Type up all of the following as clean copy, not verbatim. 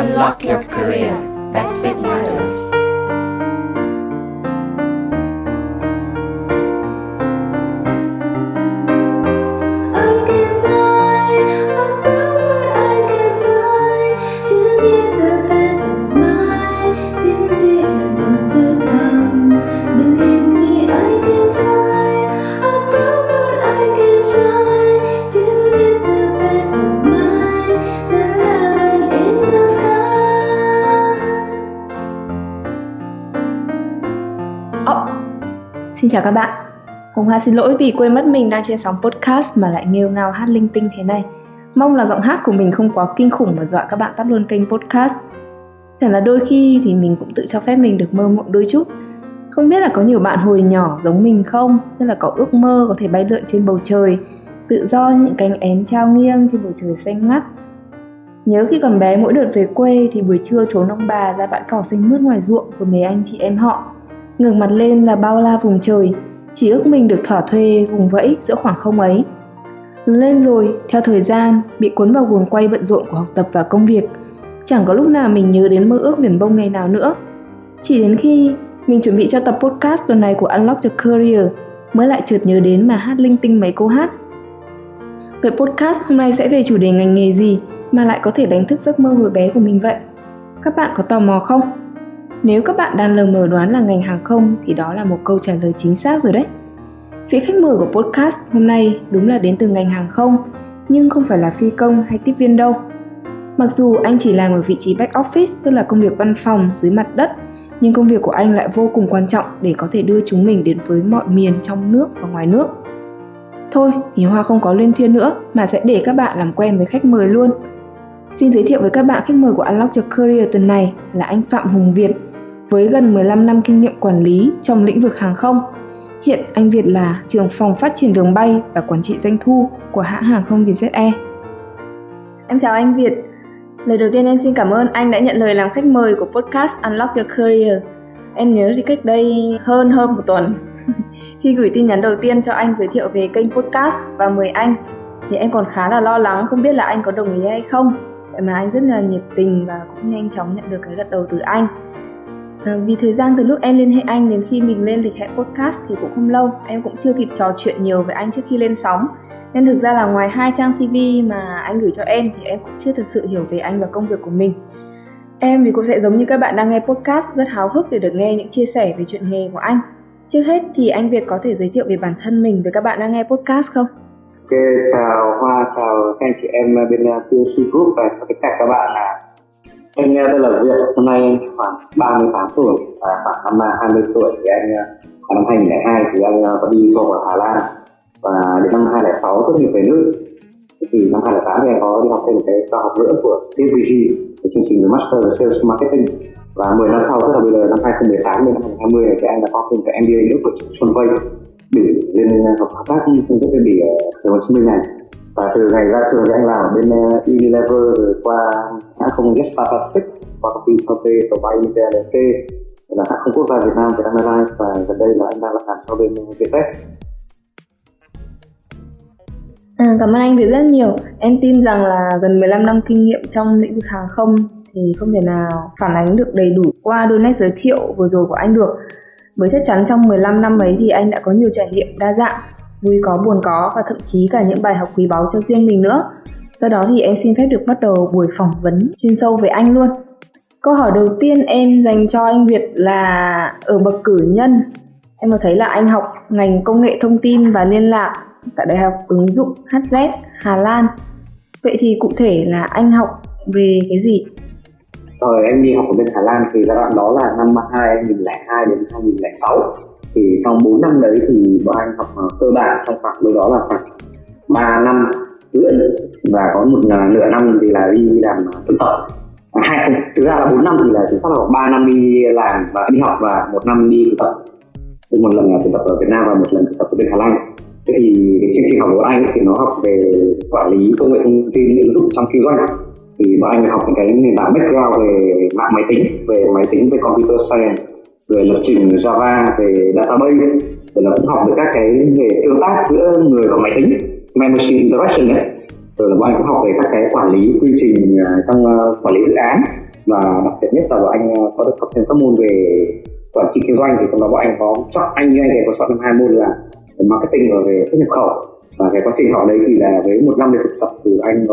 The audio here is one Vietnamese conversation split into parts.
Unlock your career. That's what matters. Xin chào các bạn, Hồng Hoa xin lỗi vì quên mất mình đang trên sóng podcast mà lại nghêu ngao hát linh tinh thế này. Mong là giọng hát của mình không quá kinh khủng mà dọa các bạn tắt luôn kênh podcast. Thật là đôi khi thì mình cũng tự cho phép mình được mơ mộng đôi chút. Không biết là có nhiều bạn hồi nhỏ giống mình không, tức là có ước mơ có thể bay lượn trên bầu trời, tự do những cánh én trao nghiêng trên bầu trời xanh ngắt. Nhớ khi còn bé mỗi đợt về quê thì buổi trưa trốn ông bà ra bãi cỏ xanh mướt ngoài ruộng với mấy anh chị em họ. Ngẩng mặt lên là bao la vùng trời, chỉ ước mình được thỏa thuê vùng vẫy giữa khoảng không ấy. Lên rồi, theo thời gian, bị cuốn vào guồng quay bận rộn của học tập và công việc, chẳng có lúc nào mình nhớ đến mơ ước viển vông ngày nào nữa. Chỉ đến khi mình chuẩn bị cho tập podcast tuần này của Unlock Your Career mới lại chợt nhớ đến mà hát linh tinh mấy câu hát. Vậy podcast hôm nay sẽ về chủ đề ngành nghề gì mà lại có thể đánh thức giấc mơ hồi bé của mình vậy? Các bạn có tò mò không? Nếu các bạn đang lờ mờ đoán là ngành hàng không thì đó là một câu trả lời chính xác rồi đấy. Vị khách mời của podcast hôm nay đúng là đến từ ngành hàng không, nhưng không phải là phi công hay tiếp viên đâu. Mặc dù anh chỉ làm ở vị trí back office, tức là công việc văn phòng dưới mặt đất, nhưng công việc của anh lại vô cùng quan trọng để có thể đưa chúng mình đến với mọi miền trong nước và ngoài nước. Thôi thì Hoa không có luyên thuyên nữa mà sẽ để các bạn làm quen với khách mời luôn. Xin giới thiệu với các bạn khách mời của Unlock Your Career tuần này là anh Phạm Hùng Việt, với gần 15 năm kinh nghiệm quản lý trong lĩnh vực hàng không. Hiện anh Việt là trưởng phòng phát triển đường bay và quản trị doanh thu của hãng hàng không Vietjet Air. Em chào anh Việt. Lời đầu tiên em xin cảm ơn anh đã nhận lời làm khách mời của podcast Unlock Your Career. Em nhớ thì cách đây hơn một tuần khi gửi tin nhắn đầu tiên cho anh giới thiệu về kênh podcast và mời anh thì em còn khá là lo lắng không biết là anh có đồng ý hay không. Vậy mà anh rất là nhiệt tình và cũng nhanh chóng nhận được cái gật đầu từ anh. Vì thời gian từ lúc em liên hệ anh đến khi mình lên lịch hẹn podcast thì cũng không lâu, em cũng chưa kịp trò chuyện nhiều với anh trước khi lên sóng. Nên thực ra là ngoài 2 trang CV mà anh gửi cho em thì em cũng chưa thực sự hiểu về anh và công việc của mình. Em thì cũng sẽ giống như các bạn đang nghe podcast, rất háo hức để được nghe những chia sẻ về chuyện nghề của anh. Trước hết thì anh Việt có thể giới thiệu về bản thân mình với các bạn đang nghe podcast không? Ok, chào Hoa, chào các anh chị em bên PLC Group và chào tất cả các bạn ạ. Anh tên là Việt, hôm nay anh khoảng 38 tuổi và khoảng năm 20 tuổi thì anh năm 2002 thì anh có đi du học ở Hà Lan và đến năm 2006 tốt nghiệp về nước. Thì năm 2008 thì anh có đi học thêm một cái cao học nữa của CFPG, cái chương trình Master of Sales Marketing, và 10 năm sau tức là bây giờ năm 2018 đến năm 2020 thì anh đã có thêm cái MBA nữa của Xuân Vây để lên học hợp tác công tác để ở Hồ Chí Minh này. Và từ ngày ra trường thì anh làm ở bên Unilever rồi qua hãng không Jetstar Pacific, qua công ty cho thuê tàu bay LC là hãng không quốc gia Việt Nam, Vietnam Airlines, và gần đây là anh đang làm cho bên Vietjet. Cảm ơn anh Việt rất nhiều. Em tin rằng là gần 15 năm kinh nghiệm trong lĩnh vực hàng không thì không thể nào phản ánh được đầy đủ qua đôi nét giới thiệu vừa rồi của anh được. Bởi chắc chắn trong 15 năm ấy thì anh đã có nhiều trải nghiệm đa dạng, vui có buồn có và thậm chí cả những bài học quý báu cho riêng mình nữa. Do đó thì em xin phép được bắt đầu buổi phỏng vấn chuyên sâu về anh luôn. Câu hỏi đầu tiên em dành cho anh Việt là ở bậc cử nhân, em có thấy là anh học ngành công nghệ thông tin và liên lạc tại Đại học ứng dụng HZ Hà Lan. Vậy thì cụ thể là anh học về cái gì? Thời anh đi học ở bên Hà Lan thì giai đoạn đó là năm 2002 đến 2006. Thì trong 4 năm đấy thì bọn anh học cơ bản trong khoảng đâu đó là khoảng 3 năm rưỡi và có một nửa năm thì là đi làm thực tập. Thực ra là 4 năm thì là chính xác là 3 năm đi làm và đi học và 1 năm đi thực tập. Thì một lần là thực tập ở Việt Nam và một lần thực tập ở bên Hà Lan. Thế thì cái chương trình học của anh thì nó học về quản lý công nghệ thông tin ứng dụng trong kinh doanh. Thì bọn anh học những cái nền tảng background về mạng máy tính, về computer science, về lập trình Java, về database, rồi là cũng học được các cái về tương tác giữa người và máy tính, man machine interaction đấy, rồi là bọn anh cũng học về các cái quản lý quy trình trong quản lý dự án, Và đặc biệt nhất là bọn anh có được học thêm các môn về quản trị kinh doanh, thì trong đó bọn anh có chọn, anh có chọn 2 môn là marketing và về xuất nhập khẩu. Và cái quá trình học đấy thì là với 1 năm để thực tập thì anh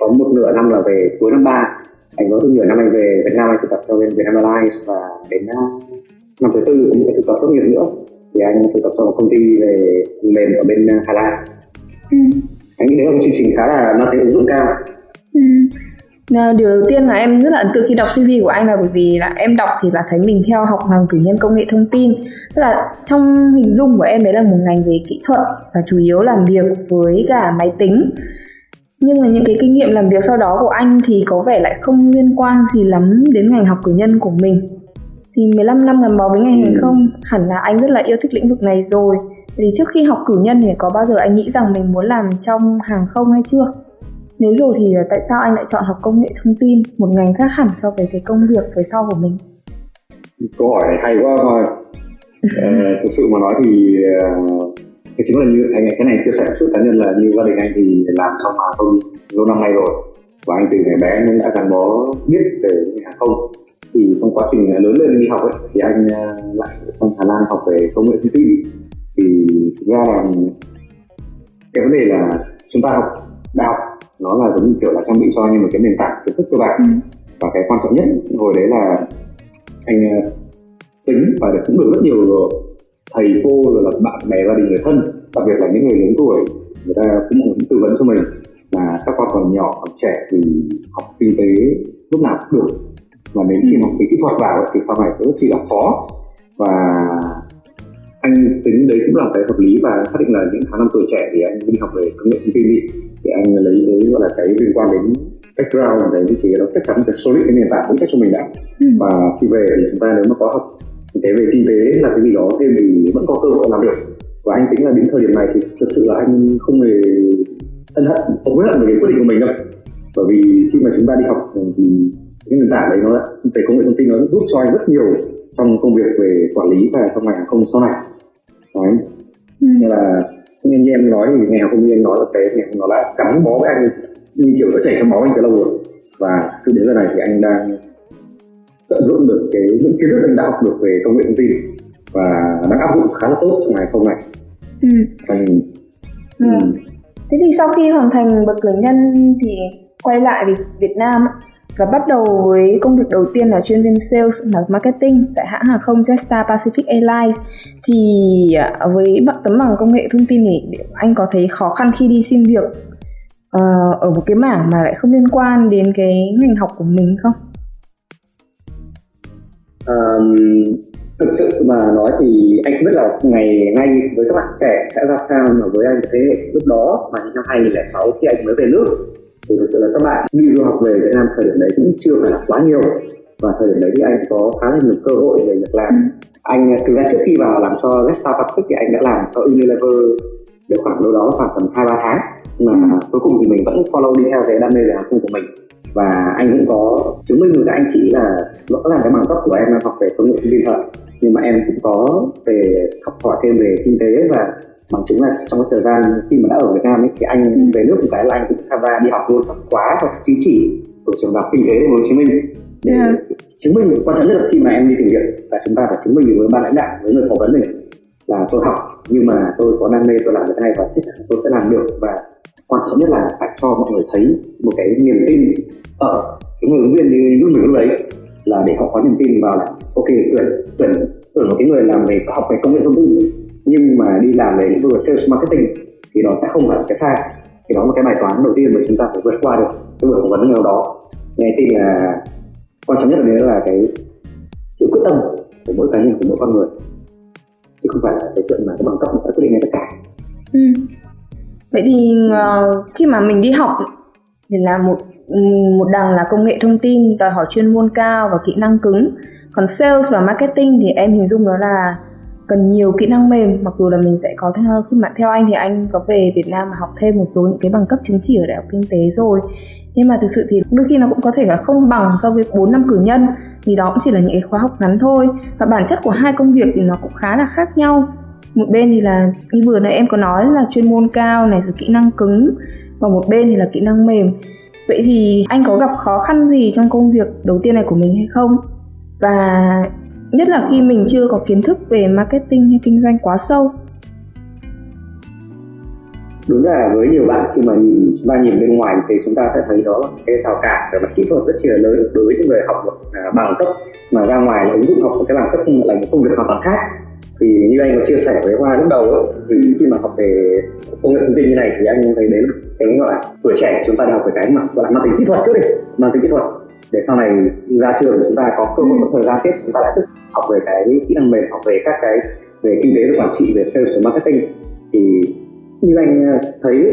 có 1/2 năm là về cuối năm 3, anh có 1/2 năm anh về Việt Nam, anh thực tập cho bên Vietnam Airlines, và đến năm thứ 4 cũng phải thực tập tốt nghiệp nữa thì anh thực tập cho một công ty về mềm ở bên Hà Lan. Anh nghĩ đấy là một chương trình khá là nó thấy ứng dụng cao. Điều đầu tiên là em rất là ấn tượng khi đọc CV của anh là bởi vì là em đọc thì là thấy mình theo học ngành cử nhân công nghệ thông tin. Tức là trong hình dung của em đấy là một ngành về kỹ thuật và chủ yếu làm việc với cả máy tính. Nhưng mà những cái kinh nghiệm làm việc sau đó của anh thì có vẻ lại không liên quan gì lắm đến ngành học cử nhân của mình. Thì 15 năm gắn bó với ngành hàng không, hẳn là anh rất là yêu thích lĩnh vực này rồi. Thì trước khi học cử nhân thì có bao giờ anh nghĩ rằng mình muốn làm trong hàng không hay chưa? Nếu rồi thì tại sao anh lại chọn học công nghệ thông tin, một ngành khác hẳn so với cái công việc về sau của mình? Câu hỏi này hay quá mà. Thực sự mà nói thì chính là như anh, cái này chia sẻ một chút cá nhân là như gia đình anh thì làm trong hàng không lâu năm nay rồi, và anh từ ngày bé anh đã gắn bó biết về hàng không. Thì trong quá trình lớn lên đi học ấy, thì anh lại sang Hà Lan học về công nghệ thông tin. Thì thực ra là cái vấn đề là chúng ta học đại học nó là giống như kiểu là trang bị cho anh một cái nền tảng kiến thức cơ bản, và cái quan trọng nhất hồi đấy là anh tính và cũng được rất nhiều thầy cô rồi là bạn bè gia đình người thân, đặc biệt là những người lớn tuổi, người ta cũng tư vấn cho mình là các con còn nhỏ còn trẻ thì học kinh tế lúc nào cũng được, và đến khi học kỹ thuật vào ấy, thì sau này sẽ rất chi là khó. Và anh tính đấy cũng là cái hợp lý, và xác định là những tháng năm tuổi trẻ thì anh đi học về công nghệ thông tin thì anh lấy đấy gọi là cái liên quan đến background đấy, thì nó chắc chắn cái solid, cái nền tảng vững chắc cho mình đã. Và khi về thì chúng ta nếu mà có học cái về kinh tế là cái gì đó thêm thì vẫn có cơ hội làm được. Và anh tính là đến thời điểm này thì thực sự là anh không hề hối hận về cái quyết định của mình đâu, bởi vì khi mà chúng ta đi học thì cái nền tảng đấy nó về công nghệ thông tin nó giúp cho anh rất nhiều trong công việc về quản lý và trong ngành hàng không sau này. Đấy. Nên là như em nói thì ngày không như em nói là cái ngày nó đã cắn bó với anh như kiểu nó chảy trong máu anh từ lâu rồi, và sự đến giờ này thì anh đang tận dụng được cái những kiến thức anh đã học được về công nghệ thông tin và đang áp dụng khá là tốt trong ngành không này. Thế thì sau khi hoàn thành bậc cử nhân thì quay lại Việt Nam và bắt đầu với công việc đầu tiên là chuyên viên sales và marketing tại hãng hàng không Jetstar Pacific Airlines. Thì với tấm bằng công nghệ thông tin thì anh có thấy khó khăn khi đi xin việc ở một cái mảng mà lại không liên quan đến cái ngành học của mình không? Thực sự mà nói thì anh cũng biết là ngay với các bạn trẻ sẽ ra sao, mà với anh thế hệ lúc đó mà năm 2006 khi anh mới về nước thì thực sự là các bạn đi du học về Việt Nam thời điểm đấy cũng chưa phải là quá nhiều, và thời điểm đấy thì anh có khá là nhiều cơ hội về việc làm. Anh thực ra trước khi vào làm cho Jetstar Pacific thì anh đã làm cho Unilever được khoảng đâu đó khoảng tầm 2-3 tháng, mà cuối cùng thì mình vẫn follow đi theo cái đam mê về hàng không của mình, và anh cũng có chứng minh với các anh chị là rõ ràng cái bằng cấp của em là học về công nghệ thông tin thật, nhưng mà em cũng có về học hỏi thêm về kinh tế, và bằng chứng là trong cái thời gian khi mà đã ở Việt Nam ấy, thì anh về nước một cái là anh cũng tham gia đi học luôn các khóa hoặc chứng chỉ của trường đại học kinh tế Hồ Chí Minh để chứng minh. Quan trọng nhất là khi mà em đi tìm việc là chúng ta phải chứng minh với ban lãnh đạo, với người phỏng vấn mình là tôi học nhưng mà tôi có đam mê, tôi làm việc này và chắc chắn tôi sẽ làm được. Và quan trọng nhất là phải cho mọi người thấy một cái niềm tin ở cái người ứng viên như lúc mình lúc đấy, là để họ có niềm tin vào là ok, tuyển một cái người làm về học về công nghệ thông tin nhưng mà đi làm về lĩnh vực sales marketing thì nó sẽ không phải là cái sai. Thì đó là cái bài toán đầu tiên mà chúng ta phải vượt qua được cái buổi phỏng vấn nào đó. Nghe tin là quan trọng nhất là đấy là cái sự quyết tâm của mỗi cá nhân, của mỗi con người, chứ không phải là cái chuyện mà cái bằng cấp đã quyết định ngay tất cả. Vậy thì khi mà mình đi học thì là một đằng là công nghệ thông tin đòi hỏi chuyên môn cao và kỹ năng cứng, còn sales và marketing thì em hình dung đó là cần nhiều kỹ năng mềm. Mặc dù là mình sẽ có theo, khi mà theo anh thì anh có về Việt Nam mà học thêm một số những cái bằng cấp chứng chỉ ở Đại học Kinh tế rồi, nhưng mà thực sự thì đôi khi nó cũng có thể là không bằng so với 4 năm cử nhân, vì đó cũng chỉ là những cái khóa học ngắn thôi, và bản chất của hai công việc thì nó cũng khá là khác nhau. Một bên thì là như vừa nãy em có nói là chuyên môn cao này, rồi kỹ năng cứng, và một bên thì là kỹ năng mềm. Vậy thì anh có gặp khó khăn gì trong công việc đầu tiên này của mình hay không? Và nhất là khi mình chưa có kiến thức về marketing hay kinh doanh quá sâu. Đúng là với nhiều bạn khi mà chúng ta nhìn bên ngoài thì chúng ta sẽ thấy đó là cái rào cản về mặt kỹ thuật rất là lớn đối với những người học một bằng cấp mà ra ngoài ứng dụng học một cái bằng cấp là một công việc hoàn toàn khác. Thì như anh có chia sẻ với Hoa lúc đầu ấy, thì khi mà học về công nghệ thông tin như này thì anh thấy đến cái gọi là tuổi trẻ chúng ta học về cái mà gọi là mang tính kỹ thuật trước đi, mang tính kỹ thuật để sau này ra trường chúng ta có cơ hội một thời gian tiếp chúng ta lại thức học về cái kỹ năng mềm, học về các cái về kinh tế và quản trị, về sales và marketing. Thì như anh thấy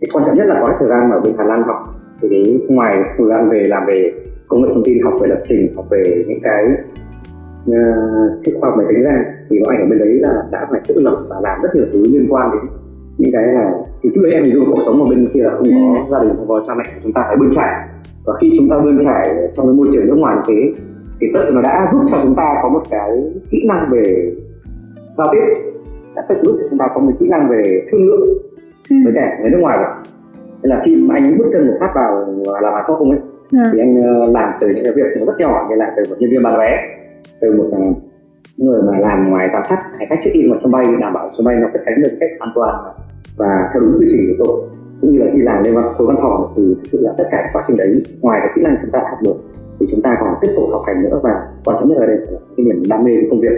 cái quan trọng nhất là có cái thời gian mà bên Hà Lan học thì cái ngoài thời gian về làm về công nghệ thông tin, học về lập trình, học về những cái thiết khoa học máy tính ra thì bọn anh ở bên đấy là đã phải tự lập và làm rất nhiều thứ liên quan đến những cái là thì lúc đấy em hình dung cuộc sống ở bên kia là không có gia đình, không có cha mẹ, chúng ta phải bươn trải. Và khi chúng ta bươn trải trong cái môi trường nước ngoài như thế thì tự nó đã giúp cho chúng ta có một cái kỹ năng về giao tiếp, đã tự giúp chúng ta có một kỹ năng về thương lượng với cả người nước ngoài rồi. Nên là khi anh bước chân một phát vào làm hàng không ấy thì anh làm từ những cái việc rất nhỏ như là từ một nhân viên bán vé, từ một người mà làm ngoài giám sát hành khách check in vào sân bay, đảm bảo sân bay nó phải cánh được cách an toàn và theo đúng quy trình của tôi, cũng như là khi làm lên khối văn phòng thì thực sự là tất cả quá trình đấy ngoài cái kỹ năng chúng ta đã học được thì chúng ta còn tiếp tục học hành nữa. Và quan trọng nhất ở đây là cái niềm đam mê với công việc,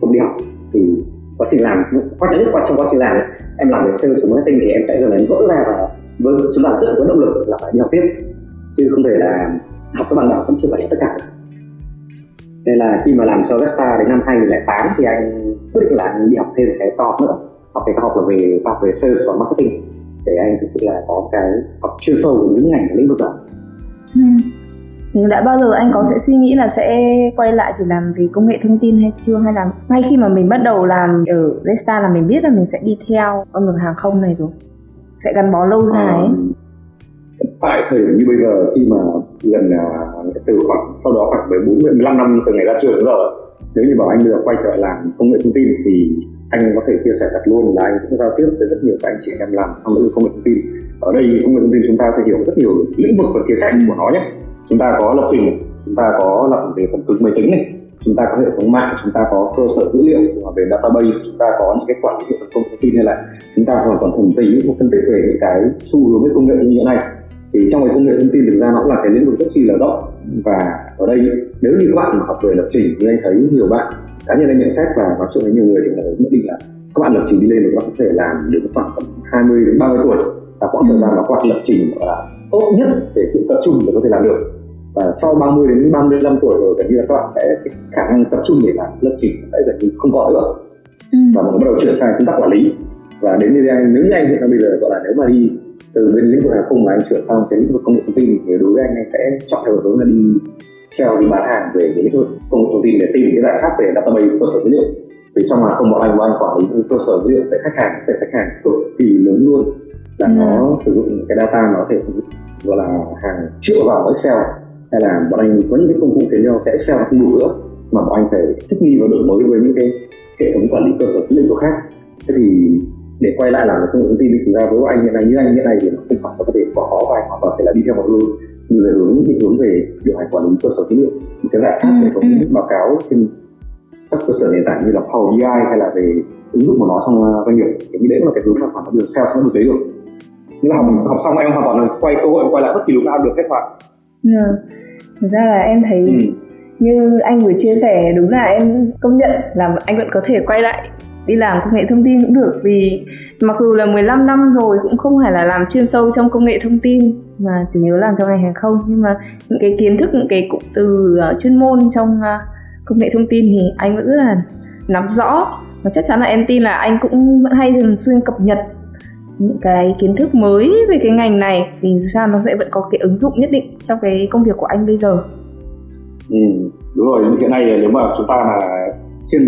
không đi học thì quá trình làm quan trọng nhất. Trong quá trình làm ấy, em làm về sales và marketing thì em sẽ dần dần vỡ ra và với chúng ta tự có động lực là phải đi học tiếp chứ không thể là học các bạn nào cũng chưa phải tất cả. Nên là khi mà làm cho Jetstar đến năm 2008 thì anh quyết định là anh đi học thêm cái to nữa, học cái học là về học về sales và marketing để anh thực sự là có cái học chuyên sâu về những ngành lĩnh vực đó. Nhưng đã bao giờ anh có sẽ suy nghĩ là sẽ quay lại thì làm về công nghệ thông tin hay chưa, hay là ngay khi mà mình bắt đầu làm ở Jetstar là mình biết là mình sẽ đi theo con đường hàng không này rồi, sẽ gắn bó lâu dài ấy? Tại thời điểm như bây giờ khi mà gần từ khoảng sau đó khoảng 14-15 năm từ ngày ra trường đến giờ, nếu như bảo anh bây giờ quay trở lại làm công nghệ thông tin thì anh có thể chia sẻ thật luôn là anh cũng giao tiếp với rất nhiều các anh chị em làm trong lĩnh vực công nghệ thông tin. Ở đây công nghệ thông tin chúng ta phải hiểu rất nhiều lĩnh vực và khía cạnh của nó nhé. Chúng ta có lập trình, chúng ta có lập về phần cứng máy tính này, chúng ta có hệ thống mạng, chúng ta có cơ sở dữ liệu về database, chúng ta có những cái quản lý hệ thống công nghệ thông tin, hay là chúng ta hoàn toàn thuần túy một phân tích về những cái xu hướng với công nghệ như hiện nay. Thì trong cái công nghệ thông tin thực ra nó là cái lĩnh vực rất chi là rộng, và ở đây nếu như các bạn mà học về lập trình thì anh thấy nhiều bạn, cá nhân anh nhận xét và nói chuyện với nhiều người thì người nhận định là các bạn lập trình đi lên thì các bạn có thể làm đến khoảng 20 đến 30 tuổi là khoảng thời gian mà các bạn lập trình là tốt nhất để sự tập trung để có thể làm được. Và sau 30 đến 35 tuổi rồi gần như là các bạn sẽ khả năng tập trung để làm lập trình sẽ gần như không có nữa, và mình bắt đầu chuyển sang công tác quản lý. Và đến như anh, nếu như anh hiện bây giờ gọi là nếu mà đi từ bên lĩnh vực hàng không mà anh chuyển sang cái lĩnh vực công nghệ thông tin thì đối với anh sẽ chọn theo hướng là đi sell, đi bán hàng về cái lĩnh vực công nghệ thông tin để tìm cái giải pháp về database, cơ sở dữ liệu. Vì trong hàng không bọn anh quản lý cơ sở dữ liệu về khách hàng, về khách hàng cực kỳ lớn luôn, là nó sử dụng cái data nó có thể gọi là hàng triệu dòng Excel, hay là bọn anh có những cái công cụ thế nhau cái Excel không đủ nữa mà bọn anh phải thích nghi và đổi mới với những cái hệ thống quản lý cơ sở dữ liệu khác. Thế thì để quay lại làm cái công nghệ thông tin thì ra với anh hiện nay, như anh hiện nay thì nó không phải có thể quá khó, và anh hoàn toàn phải là đi theo một hướng như về hướng định hướng về điều hành quản lý cơ sở dữ liệu, một cái giải pháp hệ thống báo cáo trên các cơ sở nền tảng như là Power BI hay là về ứng dụng của nó trong doanh nghiệp. Thì đấy là cái hướng mà hoàn toàn được sales nó được thấy được. Nhưng mà học xong em hoàn toàn quay cơ hội quay lại bất kỳ lúc nào được kết quả. Thực ra là em thấy như anh vừa chia sẻ, đúng là em công nhận là anh vẫn có thể quay lại đi làm công nghệ thông tin cũng được, vì mặc dù là 15 năm rồi cũng không phải là làm chuyên sâu trong công nghệ thông tin mà chủ yếu làm trong ngành hàng không, nhưng mà những cái kiến thức, những cái cụm từ chuyên môn trong công nghệ thông tin thì anh vẫn rất là nắm rõ, và chắc chắn là em tin là anh cũng vẫn hay thường xuyên cập nhật những cái kiến thức mới về cái ngành này, vì sao nó sẽ vẫn có cái ứng dụng nhất định trong cái công việc của anh bây giờ. Đúng rồi, hiện nay nếu mà chúng ta là trên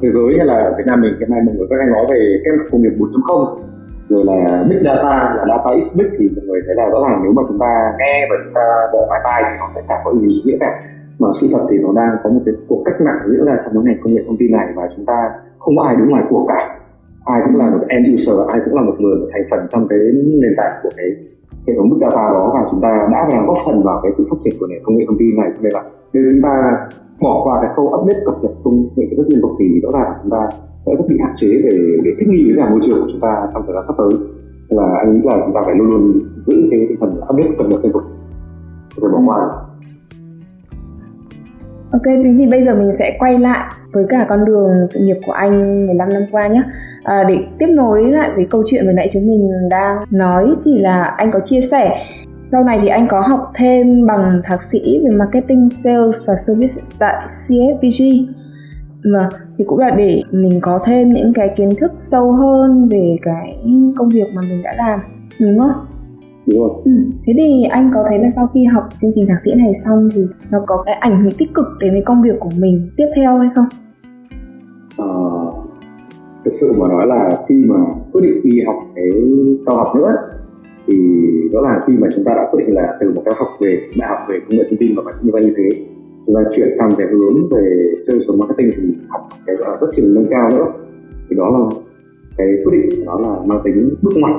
thế giới hay là Việt Nam mình hiện nay mọi người các anh nói về cái công nghiệp 4.0 rồi là big data, là data is big, thì mọi người thấy là rõ ràng nếu mà chúng ta nghe và chúng ta bỏ ngoài tai thì nó sẽ chẳng có ý nghĩa cả, mà sự thật thì nó đang có một cái cuộc cách mạng diễn ra trong cái ngành công nghệ thông tin này, và chúng ta không ai đứng ngoài cuộc cả, ai cũng là một end user, ai cũng là một người một thành phần trong cái nền tảng của cái hệ thống big data đó, và chúng ta đã đang góp phần vào cái sự phát triển của nền công nghệ thông tin này. Cho nên là nếu chúng ta bỏ qua cái khâu update cập nhật công nghệ rất liên tục thì rõ ràng chúng ta sẽ rất bị hạn chế để thích nghi với cả môi trường của chúng ta trong thời gian sắp tới. Là anh nghĩ là chúng ta phải luôn luôn giữ cái phần update cập nhật liên tục, không thể bỏ qua. Ok, thế thì bây giờ mình sẽ quay lại với cả con đường sự nghiệp của anh 15 năm qua nhé. Để tiếp nối lại với câu chuyện vừa nãy chúng mình đang nói thì là anh có chia sẻ sau này thì anh có học thêm bằng thạc sĩ về Marketing, Sales và Service tại CFPG. Mà thì cũng là để mình có thêm những cái kiến thức sâu hơn về cái công việc mà mình đã làm, đúng không? Đúng rồi. Thế thì anh có thấy là sau khi học chương trình thạc sĩ này xong thì nó có cái ảnh hưởng tích cực đến cái công việc của mình tiếp theo hay không? Thực sự mà nói là khi mà quyết định đi học cái cao học nữa thì đó là khi mà chúng ta đã quyết định là từ một cái học về đại học về công nghệ thông tin và như vậy như thế chúng ta chuyển sang cái hướng về sales and marketing thì học cái rất trình nâng cao nữa, thì đó là cái quyết định đó là mang tính bước ngoặt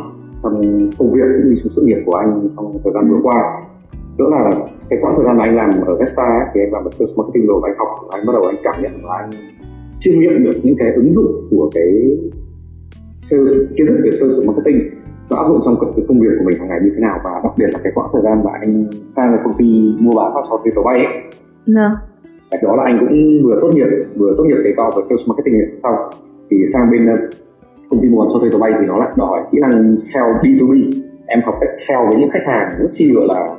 trong công việc cũng như trong sự nghiệp của anh trong thời gian vừa qua. Đó là cái quãng thời gian mà anh làm ở Jetstar thì anh làm ở sales marketing rồi, anh học anh bắt đầu anh cảm nhận và anh chiêm nghiệm được những cái ứng dụng của cái sales, kiến thức về sales marketing nó áp dụng trong cái công việc của mình hàng ngày như thế nào, và đặc biệt là cái quãng thời gian mà anh sang công ty mua bán phát cho thuê tàu bay ấy. Đó là anh cũng vừa tốt nghiệp cái cao về sales marketing này xong thì sang bên công ty mua bán cho thuê tàu bay thì nó lại đòi kỹ năng sale B2B. Em học cách sale với những khách hàng rất chi gọi là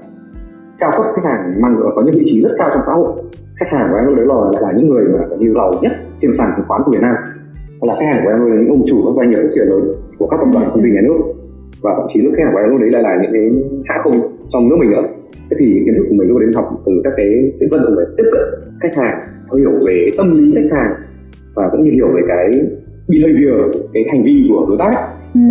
cao cấp, khách hàng mang có những vị trí rất cao trong xã hội. Khách hàng của em lúc đấy là những người mà như giàu nhất trên sàn chứng khoán của Việt Nam, là khách hàng của em là những ông chủ các doanh nghiệp rất là lớn của các tập đoàn công ty nhà nước, và thậm chí lúc khách hàng của em lúc đấy lại là những cái hãng không trong nước mình nữa. Thế thì kiến thức của mình lúc đến học từ các cái vận động về tiếp cận khách hàng, hiểu về tâm lý khách hàng và cũng như hiểu về cái behavior, cái hành vi của đối tác,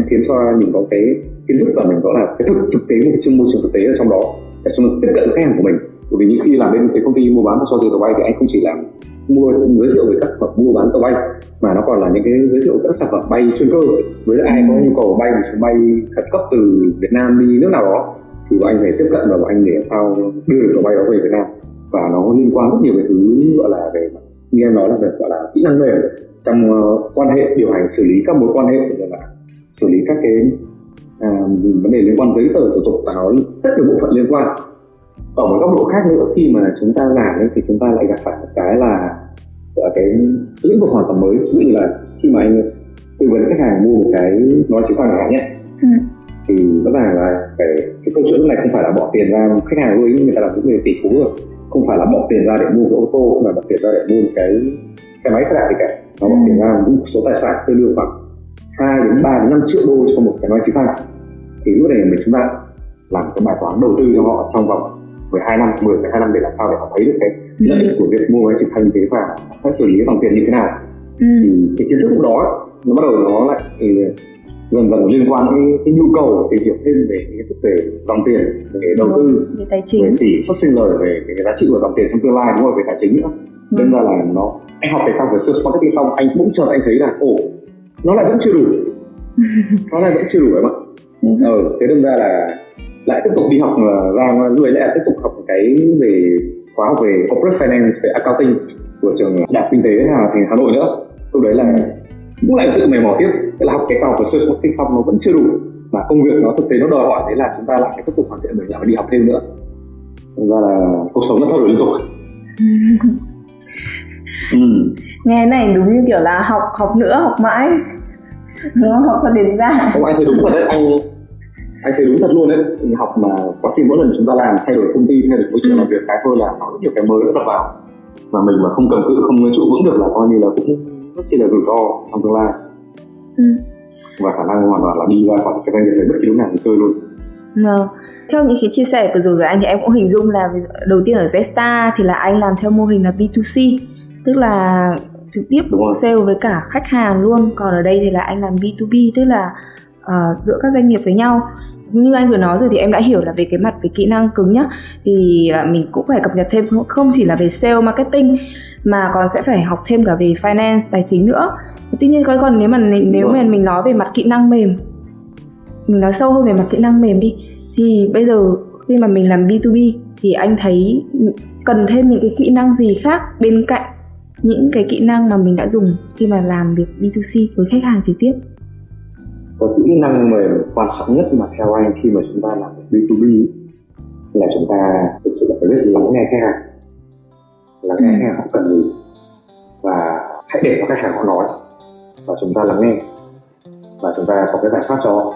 khiến cho mình có cái kiến thức và mình có là cái thực tế trong môi trường thực tế ở trong đó để cho mình tiếp cận khách hàng của mình. Bởi vì như khi làm bên cái công ty mua bán cho thuê tàu bay thì anh không chỉ làm mua giới thiệu về các sản phẩm mua bán tàu bay mà nó còn là những cái giới thiệu các sản phẩm bay chuyên cơ với ai có nhu cầu bay một chuyến bay khẩn cấp từ Việt Nam đi nước nào đó thì bọn anh phải tiếp cận và bọn anh để làm sao đưa được tàu bay đó về Việt Nam. Và nó liên quan rất nhiều về thứ gọi là về như em nói là về gọi là kỹ năng mềm trong quan hệ điều hành, xử lý các mối quan hệ, rồi là xử lý các cái vấn đề liên quan giấy tờ thủ tục, và nó rất nhiều bộ phận liên quan. Ở một góc độ khác nữa, khi mà chúng ta làm ấy, thì chúng ta lại gặp phải một cái là cái lĩnh vực hoàn toàn mới. Ví dụ là khi mà anh tư vấn khách hàng mua một cái nói chứng khoán nhé, thì rõ ràng là cái câu chuyện này không phải là bỏ tiền ra, khách hàng luôn người ta là những người tỷ phú rồi, không phải là bỏ tiền ra để mua cái ô tô, mà bỏ tiền ra để mua một cái xe máy, xe đạp gì cả, mà bỏ tiền ra một số tài sản tương đương khoảng 2-3-5 triệu đô cho một cái máy chứng khoán. Thì lúc này mình chúng ta làm cái bài toán đầu tư cho họ trong vòng 10-12 năm để làm sao để họ thấy được cái lợi ích của việc mua máy chứng khoán như thế và sẽ xử lý cái dòng tiền như thế nào. Thì cái kiến thức lúc đó nó bắt đầu nó lại dần dần liên quan đến cái nhu cầu tìm hiểu thêm về cái thực tế dòng tiền, về đầu tư, về tài chính, về tỷ suất sinh lời, về cái giá trị của dòng tiền trong tương lai, đúng rồi, về tài chính nữa. Nên ra là nó anh học cái cao về sales marketing xong anh cũng chợt anh thấy là nó lại vẫn chưa đủ, em ạ. Thế nên ra là lại tiếp tục đi học ra rồi lại tiếp tục học cái về khóa học về corporate finance, về accounting của trường Đại học Kinh tế thành Hà Nội nữa. Lúc đấy là cũng lại tự mày mò tiếp, thế là học cái cao của sales marketing xong nó vẫn chưa đủ, mà công việc nó thực tế nó đòi hỏi đấy là chúng ta lại phải tiếp tục hoàn thiện mình lại phải đi học thêm nữa. Thật ra là cuộc sống nó thay đổi liên tục. Nghe này đúng như kiểu là học mãi nó học cho đến ra. Không, anh thấy đúng thật đấy, anh thấy đúng thật luôn đấy. Học mà quá trình mỗi lần chúng ta làm thay đổi công ty, thay đổi môi trường làm việc cái thôi là nó rất nhiều cái mới đập vào, mà mình mà không cầm cự, không trụ vững được là coi như là cũng rất chỉ là rủi ro trong tương lai. Và khả năng hoàn toàn là đi ra khỏi cái doanh nghiệp đấy bất kỳ lúc nào thì chơi luôn. Theo những cái chia sẻ vừa rồi với anh thì em cũng hình dung là đầu tiên ở Jetstar thì là anh làm theo mô hình là B2C, tức là trực tiếp sale với cả khách hàng luôn. Còn ở đây thì là anh làm B2B, tức là giữa các doanh nghiệp với nhau. Như anh vừa nói rồi thì em đã hiểu là về cái mặt về kỹ năng cứng nhá, thì mình cũng phải cập nhật thêm, không chỉ là về sale marketing mà còn sẽ phải học thêm cả về finance, tài chính nữa. Tuy nhiên còn nếu mà mình nói về mặt kỹ năng mềm, mình nói sâu hơn về mặt kỹ năng mềm đi, Thì bây giờ khi mà mình làm B2B thì anh thấy cần thêm những cái kỹ năng gì khác bên cạnh những cái kỹ năng mà mình đã dùng khi mà làm việc B2C với khách hàng trực tiếp? Có kỹ năng mà quan trọng nhất mà theo anh khi mà chúng ta làm việc B2B là chúng ta thực sự là phải biết lắng nghe khách hàng, họ cần gì, và hãy để khách hàng họ nói và chúng ta lắng nghe và chúng ta có cái giải pháp cho họ.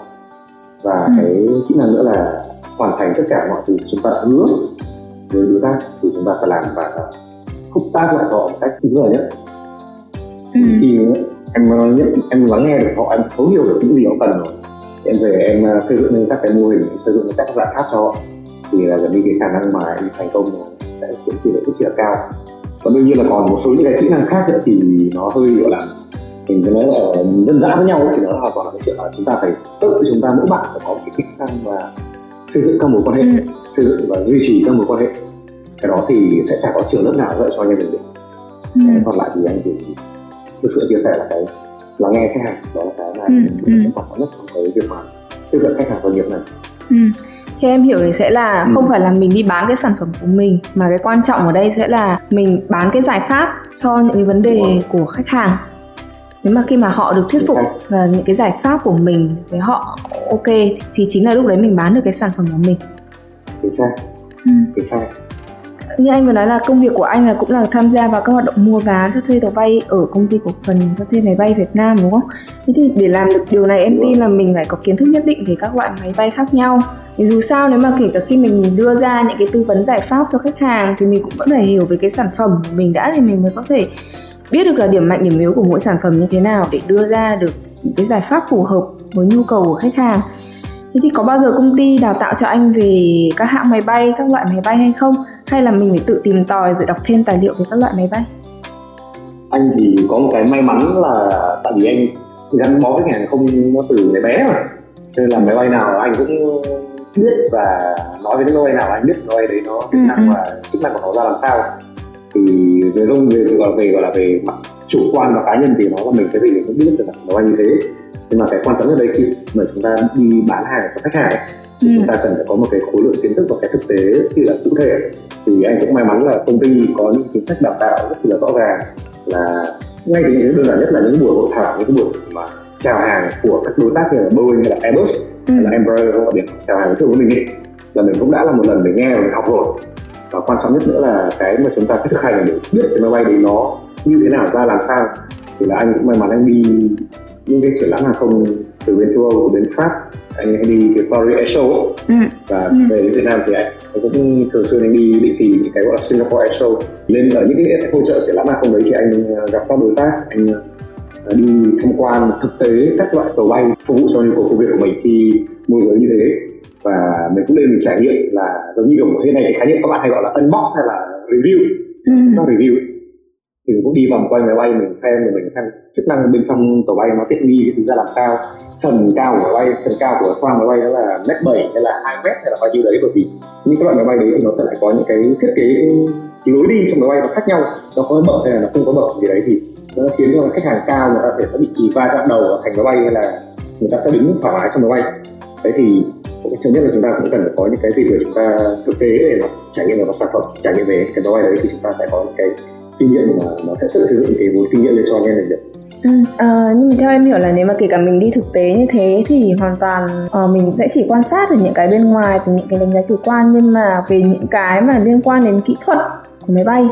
Và cái kỹ năng nữa là hoàn thành tất cả mọi thứ chúng ta đã hứa với đối tác thì chúng ta phải làm và hợp tác lại họ một cách đúng rồi nhất. Khi em lắng nghe được họ, em thấu hiểu được những gì họ cần rồi, em về em xây dựng nên các cái mô hình, xây dựng nên các giải pháp cho họ thì là gần như cái khả năng mà em thành công sẽ khiến tỷ lệ rất là cao. Còn đương nhiên là còn một số những cái kỹ năng khác nữa thì nó hơi gọi là mình nói là dân dã với nhau ấy, thì nó hoàn toàn là cái chuyện là chúng ta phải tự chúng ta mỗi bạn phải có cái kỹ năng và xây dựng các mối quan hệ, xây dựng và duy trì các mối quan hệ. Cái đó thì sẽ chẳng có trường lớp nào dạy cho nhân viên được. Còn lại thì anh thì thực sự chia sẻ là cái lắng nghe khách hàng, đó là cái này mình quan trọng nhất trong cái việc mà tiếp cận khách hàng doanh nghiệp này. Theo em hiểu thì sẽ là không phải là mình đi bán cái sản phẩm của mình, mà cái quan trọng ở đây sẽ là mình bán cái giải pháp cho những cái vấn đề của khách hàng. Nếu mà khi mà họ được thuyết phục là những cái giải pháp của mình với họ ok thì chính là lúc đấy mình bán được cái sản phẩm của mình. Chính xác. Như anh vừa nói là công việc của anh là cũng là tham gia vào các hoạt động mua bán cho thuê tàu bay ở công ty cổ phần cho thuê máy bay Việt Nam, đúng không? Thế thì để làm được điều này em tin là mình phải có kiến thức nhất định về các loại máy bay khác nhau. Thì dù sao nếu mà kể cả khi mình đưa ra những cái tư vấn giải pháp cho khách hàng thì mình cũng vẫn phải hiểu về cái sản phẩm của mình đã, thì mình mới có thể biết được là điểm mạnh điểm yếu của mỗi sản phẩm như thế nào để đưa ra được những cái giải pháp phù hợp với nhu cầu của khách hàng. Thế thì có bao giờ công ty đào tạo cho anh về các hãng máy bay, các loại máy bay hay không? Hay là mình phải tự tìm tòi rồi đọc thêm tài liệu về các loại máy bay? Anh thì có một cái may mắn là tại vì anh gắn bó với ngành hàng không từ ngày bé mà, nên là máy bay nào anh cũng biết và nói với những máy bay nào anh biết máy bay đấy nó chức năng và chức năng của nó ra làm sao. Thì về mặt chủ quan và cá nhân thì nó là mình cái gì mình cũng biết được máy bay như thế. Nhưng mà cái quan trọng nhất đây khi mà chúng ta đi bán hàng cho khách hàng ấy, thì chúng ta cần phải có một cái khối lượng kiến thức và cái thực tế rất là cụ thể. Thì anh cũng may mắn là công ty có những chính sách đào tạo rất là rõ ràng, là ngay từ những đơn giản nhất là những buổi hội thảo, những buổi mà chào hàng của các đối tác như là Boeing hay là Airbus hay là Embraer, hoặc điểm chào hàng thường của mình ấy, là mình cũng đã là một lần để nghe và mình học rồi. Và quan trọng nhất nữa là cái mà chúng ta phải thực hành để biết cái máy bay đấy nó như thế nào, ra làm sao. Thì là anh cũng may mắn anh đi những cái triển lãm hàng không từ bên châu Âu đến Pháp, anh hay đi cái Paris Air Show và về đến Việt Nam thì anh cũng thường xuyên anh đi định kỳ những cái gọi là Singapore Air Show. Nên ở những cái hội trợ triển lãm hàng không đấy thì anh gặp các đối tác, anh đi tham quan thực tế các loại tàu bay phục vụ cho nhu cầu công việc của mình khi môi giới như thế. Và mình cũng nên mình trải nghiệm là giống như kiểu thế này, cái khái niệm các bạn hay gọi là unbox hay là review, các review ấy. Thì mình cũng đi vòng quanh máy bay mình xem, rồi mình xem chức năng bên trong tàu bay nó tiện nghi cái thứ ra làm sao, trần cao của khoang máy bay đó là 1m7 hay là 2m hay là bao nhiêu đấy. Bởi vì những cái loại máy bay đấy thì nó sẽ lại có những cái thiết kế lối đi trong máy bay nó khác nhau, nó có bậc hay là nó không có bậc gì đấy, thì nó khiến cho khách hàng cao người ta có thể sẽ bị va chạm đầu vào thành máy bay hay là người ta sẽ đứng thoải mái trong máy bay đấy. Thì cái thứ nhất là chúng ta cũng cần phải có những cái gì để chúng ta thực tế để mà trải nghiệm được sản phẩm, trải nghiệm về cái máy bay đấy thì chúng ta sẽ có những cái kinh nghiệm mà nó sẽ tự sử dụng cái vốn kinh nghiệm để cho anh em mình được. Nhưng mà theo em hiểu là nếu mà kể cả mình đi thực tế như thế thì hoàn toàn mình sẽ chỉ quan sát được những cái bên ngoài, từ những cái đánh giá chủ quan, nhưng mà về những cái mà liên quan đến kỹ thuật của máy bay,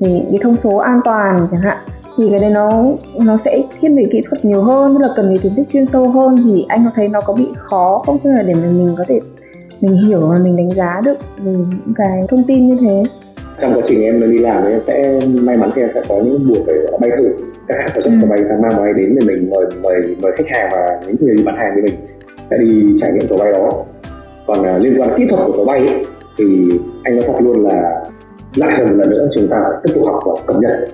thì cái thông số an toàn chẳng hạn, thì cái đấy nó sẽ thiết về kỹ thuật nhiều hơn, tức là cần cái kiến thức chuyên sâu hơn. Thì anh có thấy nó có bị khó không, tức là để mình có thể mình hiểu và mình đánh giá được về những cái thông tin như thế? Trong quá trình em đi làm thì em sẽ may mắn thì em sẽ có những buổi bay thử các hãng sản phẩm bay, mang máy đến để mình mời khách hàng và những người bán hàng như mình sẽ đi trải nghiệm tàu bay đó. Còn liên quan kỹ thuật của tàu bay ấy, thì anh nói thật luôn là lại một lần nữa chúng ta phải tiếp tục học và cập nhật.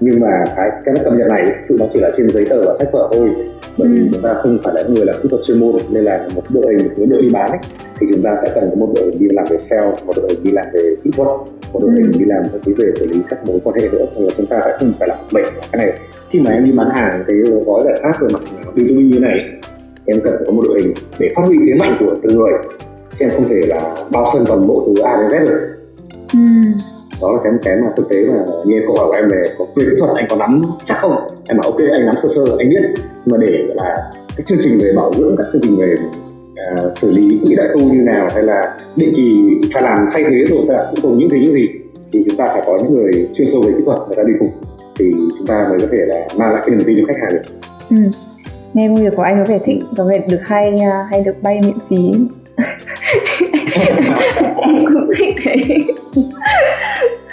Nhưng mà cái cập nhật này sự nó chỉ là trên giấy tờ và sách vở thôi, bởi vì chúng ta không phải là người làm kỹ thuật chuyên môn. Nên là một đội đi bán ấy, thì chúng ta sẽ cần có một đội đi làm về sales, một đội đi làm về kỹ thuật, một đội đi làm về xử lý các mối quan hệ nữa. Thì chúng ta sẽ không phải làm mệt cái này. Khi mà em đi bán hàng cái gói giải pháp về mặt B2B như này, em cần phải có một đội hình để phát huy thế mạnh của từng người, chứ không thể là bao sân toàn bộ từ A đến Z được. Đó là cái mà thực tế mà nghe câu hỏi của em về có kỹ thuật anh có nắm chắc không, em bảo ok anh nắm sơ sơ anh biết, nhưng mà để là cái chương trình về bảo dưỡng, các chương trình về xử lý quỹ đại tu như nào, hay là định kỳ phải làm thay thế rồi ta cũng cùng những gì thì chúng ta phải có những người chuyên sâu về kỹ thuật người ta đi cùng thì chúng ta mới có thể là mang lại cái niềm tin cho khách hàng được. Nghe công việc của anh có vẻ được hay được bay miễn phí. Em cũng thích thế.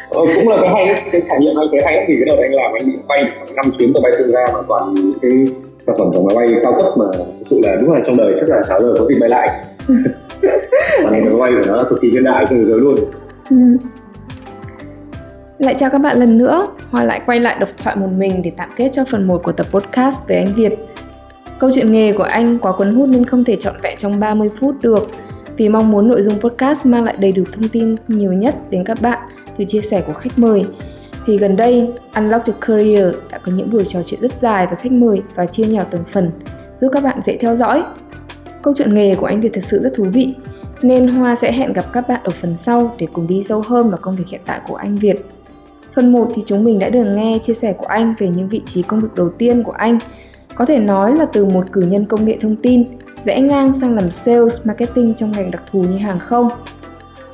Cũng là cái hay, cái trải nghiệm anh thấy hay thì cái đầu anh làm anh bị bay 5 chuyến tàu bay thương gia mà toàn cái sản phẩm của máy bay cao cấp mà thực sự là đúng là trong đời chắc là chả giờ có gì bay lại. Còn cái máy bay của nó cực kỳ hiện đại trên thế giới luôn. Lại chào các bạn lần nữa, Hoa lại quay lại độc thoại một mình để tạm kết cho phần 1 của tập podcast với anh Việt. Câu chuyện nghề của anh quá cuốn hút nên không thể trọn vẹn trong 30 phút được. Vì mong muốn nội dung podcast mang lại đầy đủ thông tin nhiều nhất đến các bạn từ chia sẻ của khách mời, thì gần đây Unlock Your Career đã có những buổi trò chuyện rất dài với khách mời và chia nhỏ từng phần, giúp các bạn dễ theo dõi. Câu chuyện nghề của anh Việt thật sự rất thú vị, nên Hoa sẽ hẹn gặp các bạn ở phần sau để cùng đi sâu hơn vào công việc hiện tại của anh Việt. Phần 1 thì chúng mình đã được nghe chia sẻ của anh về những vị trí công việc đầu tiên của anh. Có thể nói là từ một cử nhân công nghệ thông tin, rẽ ngang sang làm sales marketing trong ngành đặc thù như hàng không.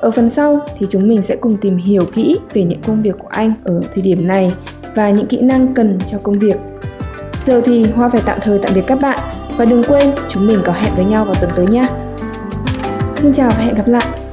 Ở phần sau thì chúng mình sẽ cùng tìm hiểu kỹ về những công việc của anh ở thời điểm này và những kỹ năng cần cho công việc. Giờ thì Hoa phải tạm thời tạm biệt các bạn và đừng quên chúng mình có hẹn với nhau vào tuần tới nha. Xin chào và hẹn gặp lại!